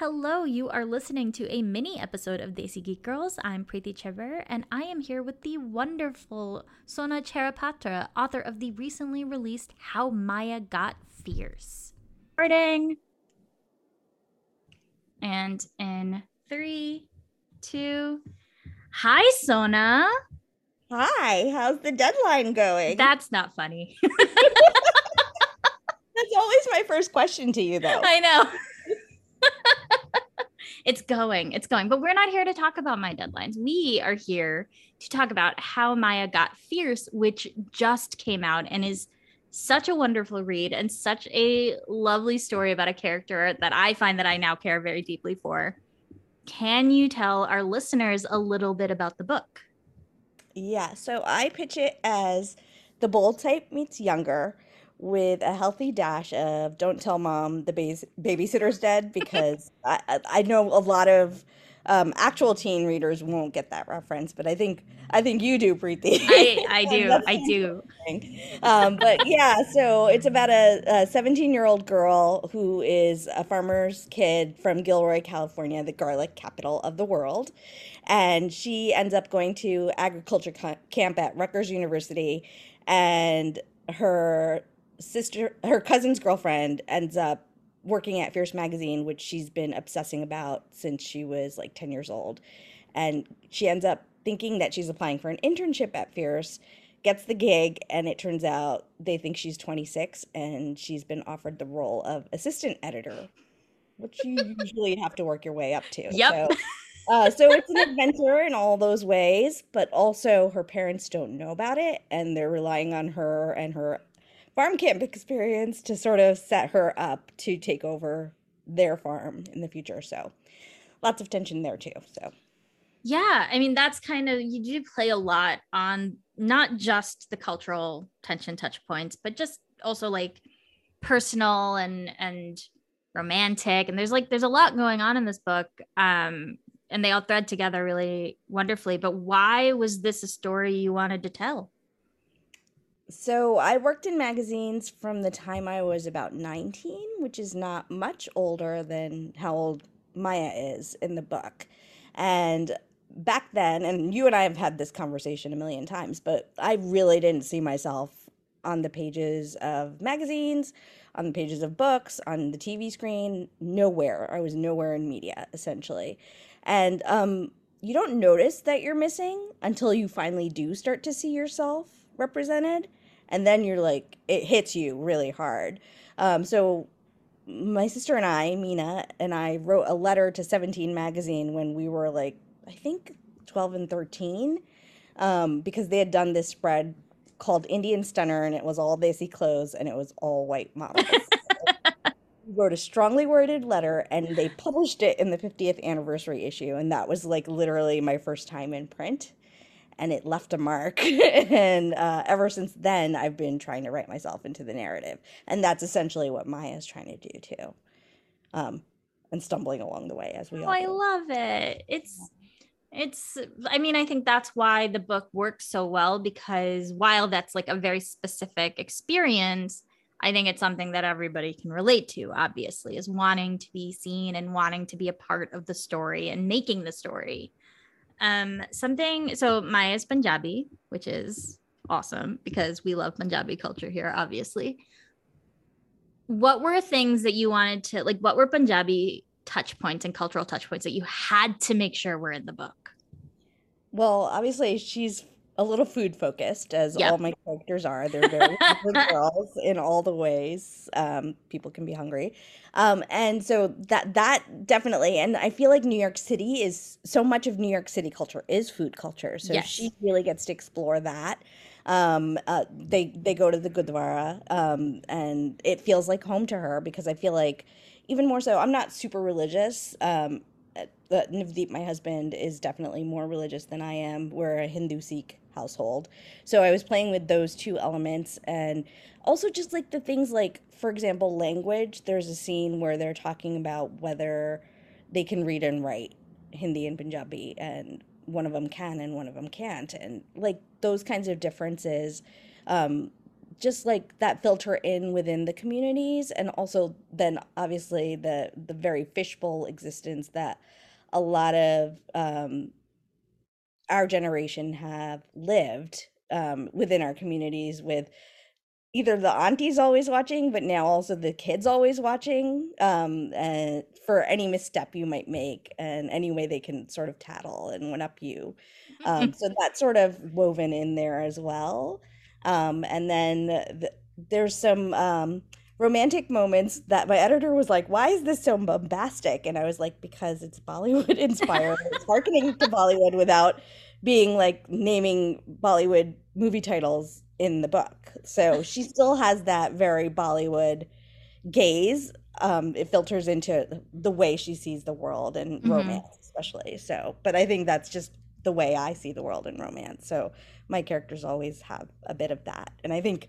Hello, you are listening to a mini episode of Desi Geek Girls. I'm Preeti Chhibber, and I am here with the wonderful Sona Charaipotra, author of the recently released How Maya Got Fierce. Starting. And in 3, 2, hi, Sona. Hi, how's the deadline going? That's not funny. That's always my first question to you, though. I know. It's going. But we're not here to talk about my deadlines. We are here to talk about How Maya Got Fierce, which just came out and is such a wonderful read and such a lovely story about a character that I find that I now care very deeply for. Can you tell our listeners a little bit about the book? Yeah, so I pitch it as The Bold Type meets Younger, with a healthy dash of Don't Tell Mom the Babysitter's Dead, because I know a lot of actual teen readers won't get that reference, but I think you do, Preeti. I do. But yeah, so it's about a 17-year-old girl who is a farmer's kid from Gilroy, California, the garlic capital of the world. And she ends up going to agriculture camp at Rutgers University, and her cousin's girlfriend ends up working at Fierce Magazine, which she's been obsessing about since she was like 10 years old. And she ends up thinking that she's applying for an internship at Fierce, gets the gig, and it turns out they think she's 26, and she's been offered the role of assistant editor, which you usually have to work your way up to. Yep. So it's an adventure in all those ways, but also her parents don't know about it, and they're relying on her and her farm camp experience to sort of set her up to take over their farm in the future. So lots of tension there too. So yeah, I mean, that's kind of, you do play a lot on not just the cultural tension touch points, but just also like personal and romantic. And there's a lot going on in this book. And they all thread together really wonderfully. But why was this a story you wanted to tell? So I worked in magazines from the time I was about 19, which is not much older than how old Maya is in the book. And back then, and you and I have had this conversation a million times, but I really didn't see myself on the pages of magazines, on the pages of books, on the TV screen, nowhere. I was nowhere in media, essentially. And you don't notice that you're missing until you finally do start to see yourself represented. And then you're like, it hits you really hard. So my sister and I, Mina, and I wrote a letter to 17 Magazine when we were like, I think 12 and 13, because they had done this spread called Indian Stunner, and it was all Desi clothes, and it was all white models. So we wrote a strongly worded letter, and they published it in the 50th anniversary issue, and that was like literally my first time in print. And it left a mark. And ever since then, I've been trying to write myself into the narrative. And that's essentially what Maya's trying to do, too. And stumbling along the way, as we all do. I love it. It's. I mean, I think that's why the book works so well, because while that's like a very specific experience, I think it's something that everybody can relate to, obviously, is wanting to be seen and wanting to be a part of the story and making the story. So Maya's Punjabi, which is awesome because we love Punjabi culture here, obviously. What were things that you wanted to, like, what were Punjabi touch points and cultural touch points that you had to make sure were in the book? Well, obviously she's a little food focused, as All my characters are. They're very hungry girls in all the ways people can be hungry. And so that definitely, and I feel like New York City is, so much of New York City culture is food culture. So yes, she really gets to explore that. They go to the Gurdwara, and it feels like home to her, because I feel like, even more so, I'm not super religious. Nivdeep, my husband, is definitely more religious than I am. We're a Hindu-Sikh household. So I was playing with those two elements, and also just like the things like, for example, language. There's a scene where they're talking about whether they can read and write Hindi and Punjabi, and one of them can and one of them can't. And like those kinds of differences just like that filter in within the communities, and also then obviously the very fishbowl existence that a lot of our generation have lived within our communities, with either the aunties always watching, but now also the kids always watching, and for any misstep you might make and any way they can sort of tattle and one up you. So that's sort of woven in there as well. And then there's some romantic moments that my editor was like, why is this so bombastic? And I was like, because it's Bollywood inspired. It's harkening to Bollywood without being like naming Bollywood movie titles in the book. So she still has that very Bollywood gaze. It filters into the way she sees the world and romance, especially. So, but I think that's just the way I see the world and romance. So my characters always have a bit of that. And I think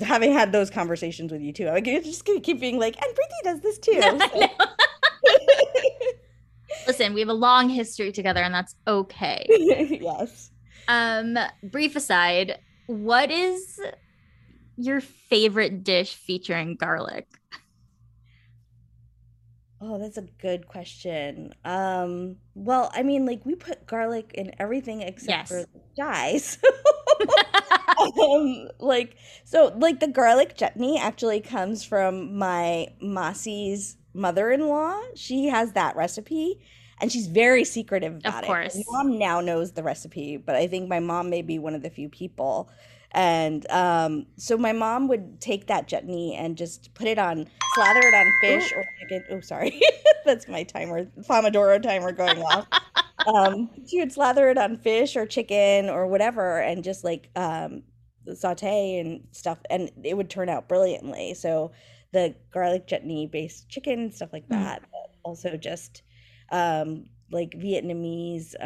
having had those conversations with you too, I'm just going to keep being like, and Preeti does this too. No, so. Listen, we have a long history together, and that's okay. Yes. Brief aside, what is your favorite dish featuring garlic? Oh, that's a good question. Well, I mean, like, we put garlic in everything except for dyes. So the garlic chutney actually comes from my Masi's mother-in-law. She has that recipe, and she's very secretive about it. Of course. My mom now knows the recipe, but I think my mom may be one of the few people. And so my mom would take that chutney and just put it on, slather it on fish or chicken. Oh, sorry. That's my timer, Pomodoro timer going off. She would slather it on fish or chicken or whatever and just like saute and stuff. And it would turn out brilliantly. So the garlic chutney based chicken, stuff like that. But also just like Vietnamese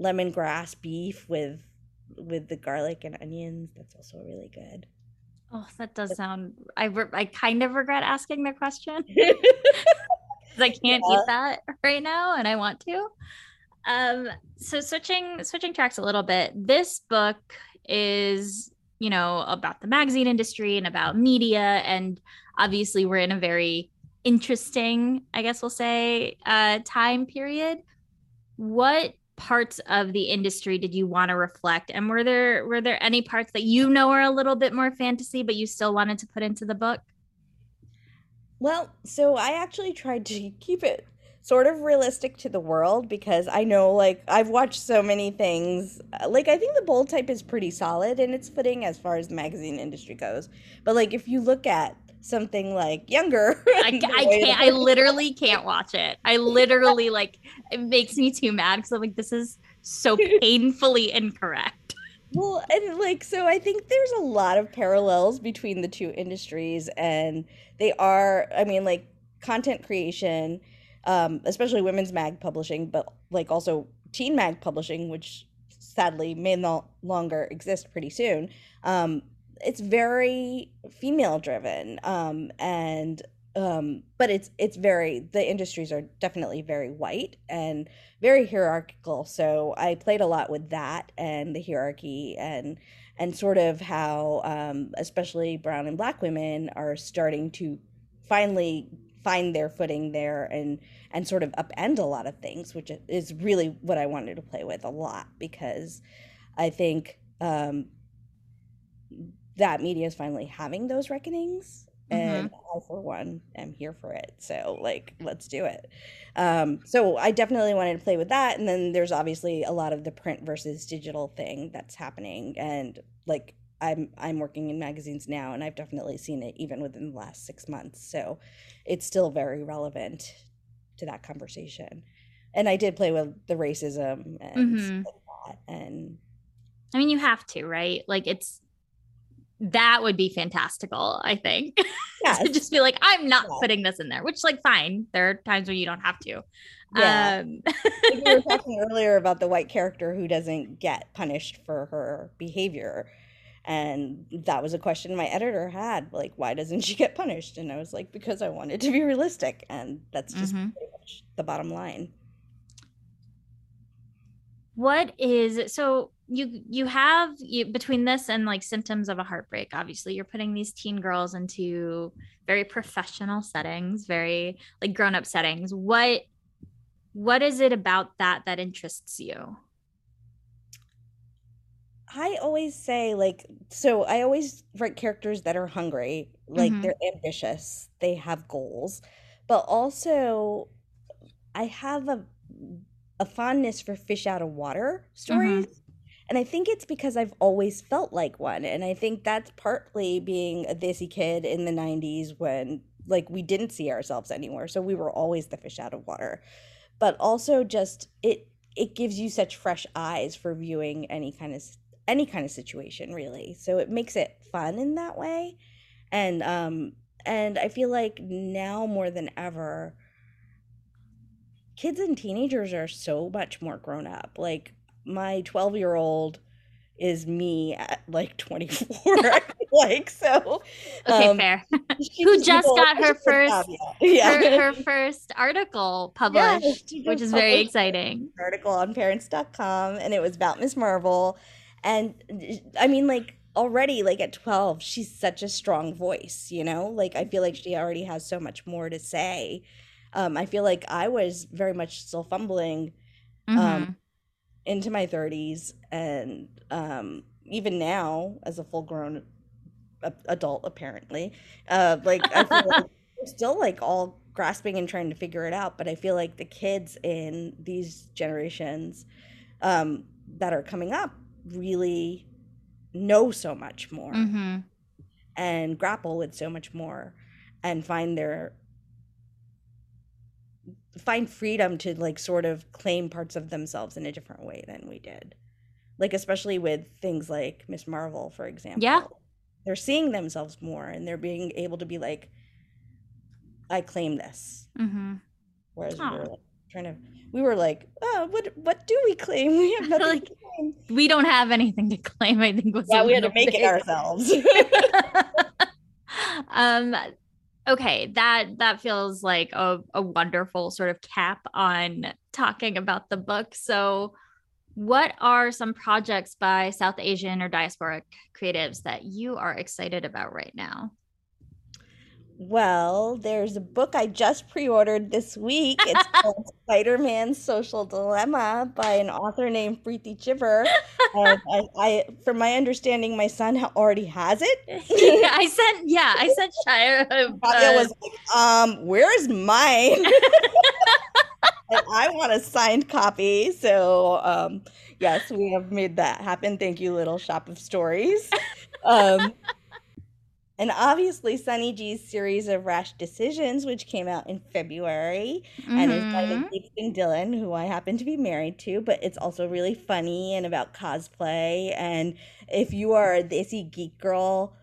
lemongrass beef with the garlic and onions. That's also really good. Oh, that does sound, I kind of regret asking the question because I can't eat that right now and I want to. So switching tracks a little bit, this book is, you know, about the magazine industry and about media. And obviously we're in a very interesting, I guess we'll say, time period. What parts of the industry did you want to reflect, and were there any parts that you know are a little bit more fantasy but you still wanted to put into the book? Well, so I actually tried to keep it sort of realistic to the world, because I know, like, I've watched so many things. Like, I think The Bold Type is pretty solid in its footing as far as the magazine industry goes, but like if you look at something like Younger. I literally can't watch it. I literally, like, it makes me too mad because I'm like, this is so painfully incorrect. Well, and like, so I think there's a lot of parallels between the two industries, and they are, I mean, like, content creation, especially women's mag publishing, but like also teen mag publishing, which sadly may no longer exist pretty soon. It's very female driven, but it's very, the industries are definitely very white and very hierarchical. So I played a lot with that and the hierarchy and sort of how especially brown and black women are starting to finally find their footing there and sort of upend a lot of things, which is really what I wanted to play with a lot, because I think that media is finally having those reckonings, and I, for one, am here for it. So, like, let's do it. So I definitely wanted to play with that. And then there's obviously a lot of the print versus digital thing that's happening. And like, I'm working in magazines now, and I've definitely seen it even within the last 6 months. So it's still very relevant to that conversation. And I did play with the racism and stuff like that. And I mean, you have to, right? Like, it's, that would be fantastical, I think. Yes. To just be like, I'm not putting this in there, which, like, fine. There are times where you don't have to. Yeah. We were talking earlier about the white character who doesn't get punished for her behavior. And that was a question my editor had, like, why doesn't she get punished? And I was like, because I wanted to be realistic. And that's just pretty much the bottom line. What is – so – you have between this and like Symptoms of a Heartbreak, obviously you're putting these teen girls into very professional settings, very like grown-up settings. What is it about that interests you? I always say, like, so I always write characters that are hungry, like mm-hmm. they're ambitious, they have goals, but also I have a fondness for fish out of water stories. Mm-hmm. And I think it's because I've always felt like one. And I think that's partly being a Desi kid in the 90s when, like, we didn't see ourselves anywhere. So we were always the fish out of water. But also just it gives you such fresh eyes for viewing any kind of situation, really. So it makes it fun in that way. And I feel like now more than ever, kids and teenagers are so much more grown up. Like, my 12-year-old is me at like 24. Like, so okay, fair. Who just got her first her first article published, which is very exciting. Article on parents.com, and it was about Ms. Marvel. And I mean, like, already, like, at 12, she's such a strong voice, you know? Like, I feel like she already has so much more to say. I feel like I was very much still fumbling into my 30s, and even now as a full-grown adult, apparently, like, I feel like I'm still like all grasping and trying to figure it out. But I feel like the kids in these generations that are coming up really know so much more and grapple with so much more and find freedom to, like, sort of claim parts of themselves in a different way than we did. Like, especially with things like Ms. Marvel, for example. Yeah. They're seeing themselves more, and they're being able to be like, I claim this. Mm-hmm. Whereas we were like, oh, what do we claim? We have nothing to claim. We don't have anything to claim, I think. Yeah, we had to make it ourselves. Okay, that feels like a wonderful sort of cap on talking about the book. So what are some projects by South Asian or diasporic creatives that you are excited about right now? Well, there's a book I just pre-ordered this week. It's called Spider-Man's Social Dilemma by an author named Preeti Chhibber. I, from my understanding, my son already has it. I sent Shire. Gavia was like, where's mine? And I want a signed copy. So, yes, we have made that happen. Thank you, Little Shop of Stories. And obviously Sunny G's series of Rash Decisions, which came out in February, and is by Nivdeep and Dylan, who I happen to be married to, but it's also really funny and about cosplay. And if you are a Desi Geek Girl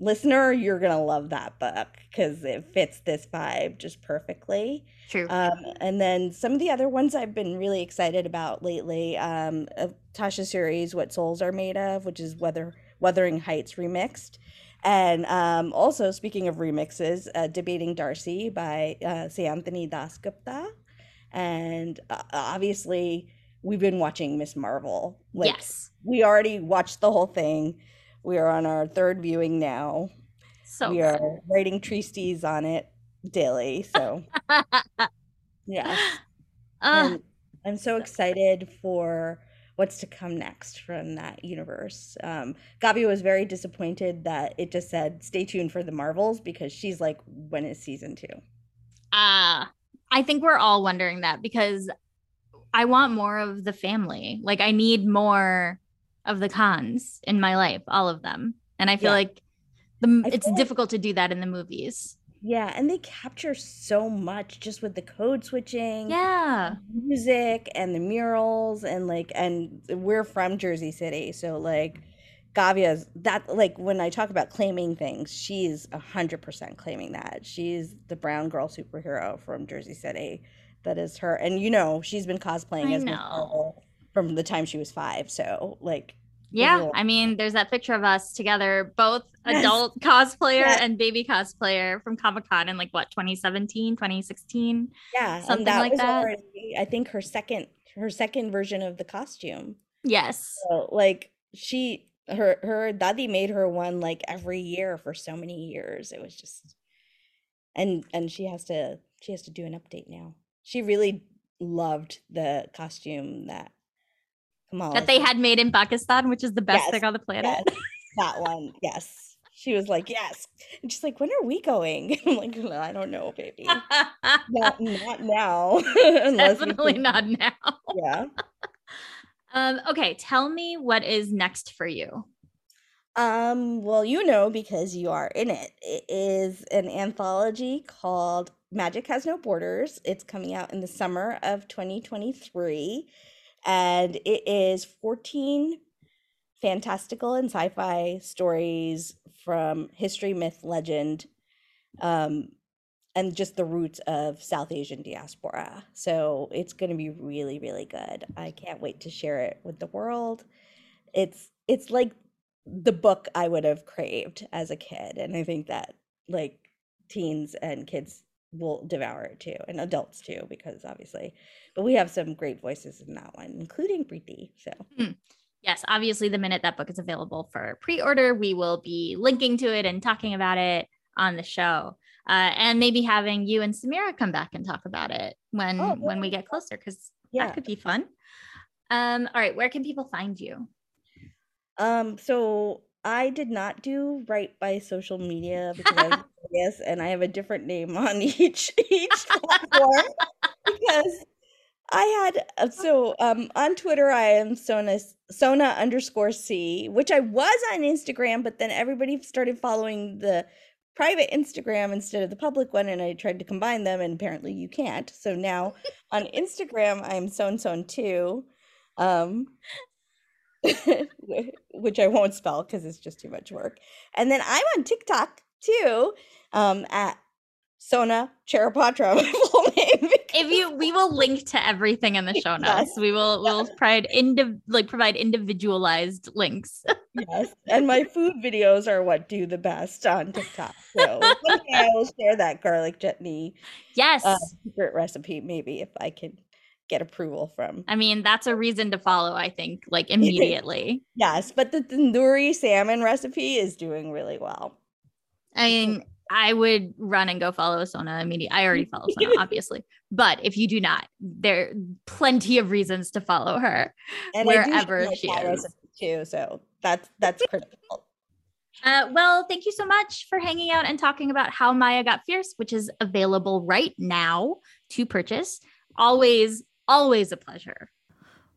listener, you're going to love that book because it fits this vibe just perfectly. True. And then some of the other ones I've been really excited about lately, Tasha's series, What Souls Are Made Of, which is Wuthering Heights remixed. And also, speaking of remixes, Debating Darcy by S. Anthony Dasgupta. And obviously, we've been watching Ms. Marvel. Like, yes. We already watched the whole thing. We are on our third viewing now. So we are writing treaties on it daily. So, yes. I'm so excited for what's to come next from that universe. Gavia was very disappointed that it just said, stay tuned for the Marvels, because she's like, when is season 2? I think we're all wondering that, because I want more of the family. Like, I need more of the Khans in my life, all of them. And I feel like it's difficult to do that in the movies. Yeah, and they capture so much just with the code switching, music and the murals, and like, and we're from Jersey City, so like, Gavia's that, like, when I talk about claiming things, she's 100% claiming that. She's the brown girl superhero from Jersey City. That is her, and you know she's been cosplaying as Ms. Marvel from the time she was 5. So like. Yeah, I mean, there's that picture of us together, both adult cosplayer and baby cosplayer from Comic-Con in, like, what, 2017, 2016? Yeah, something like that. Already, I think her second version of the costume. Yes. So, like, her daddy made her one like every year for so many years. It was just, and she has to do an update now. She really loved the costume that Kamala that they had made in Pakistan, which is the best thing on the planet. Yes, that one. Yes. She was like, yes. And she's like, when are we going? I'm like, well, I don't know, baby. not now. Definitely not now. Yeah. Okay, tell me what is next for you. Well, you know, because you are in it. It is an anthology called Magic Has No Borders. It's coming out in the summer of 2023, and it is 14 fantastical and sci-fi stories from history, myth, legend, and just the roots of South Asian diaspora. So it's going to be really, really good. I can't wait to share it with the world. It's like the book I would have craved as a kid, and I think that like teens and kids will devour it too, and adults too, because obviously, but we have some great voices in that one, including Preeti. So yes, obviously the minute that book is available for pre-order, we will be linking to it and talking about it on the show, and maybe having you and Samira come back and talk about it when we get closer, because that could be fun. All right, where can people find you? So I did not do right by social media because yes, and I have a different name on each platform because I had on Twitter I am Sona_C, which I was on Instagram, but then everybody started following the private Instagram instead of the public one, and I tried to combine them, and apparently you can't. So now on Instagram I'm Son2. Which I won't spell because it's just too much work. And then I'm on TikTok too, at Sona Charaipotra. We will link to everything in the show notes. Yes. We'll provide individualized links. Yes, and my food videos are what do the best on TikTok. So one day I will share that garlic chutney. Yes, secret recipe maybe if I can get approval from. I mean, that's a reason to follow, I think, like immediately. Yes, but the tandoori salmon recipe is doing really well. I mean, I would run and go follow Sona immediately. I already follow Sona, obviously. But if you do not, there are plenty of reasons to follow her and wherever she is. Too, so that's critical. Well, thank you so much for hanging out and talking about How Maya Got Fierce, which is available right now to purchase. Always a pleasure.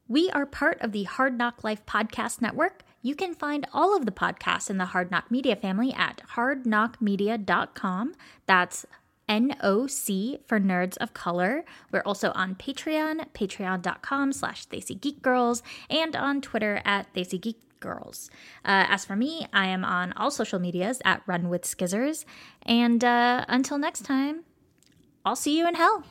We are part of the Hard Knock Life Podcast Network. You can find all of the podcasts in the Hard Knock Media family at hardknockmedia.com. That's NOC for Nerds of Color. We're also on Patreon, patreon.com/Desi Geek Girls, and on Twitter at Desi Geek Girls. As for me, I am on all social medias at Run With Skizzers. And until next time, I'll see you in hell.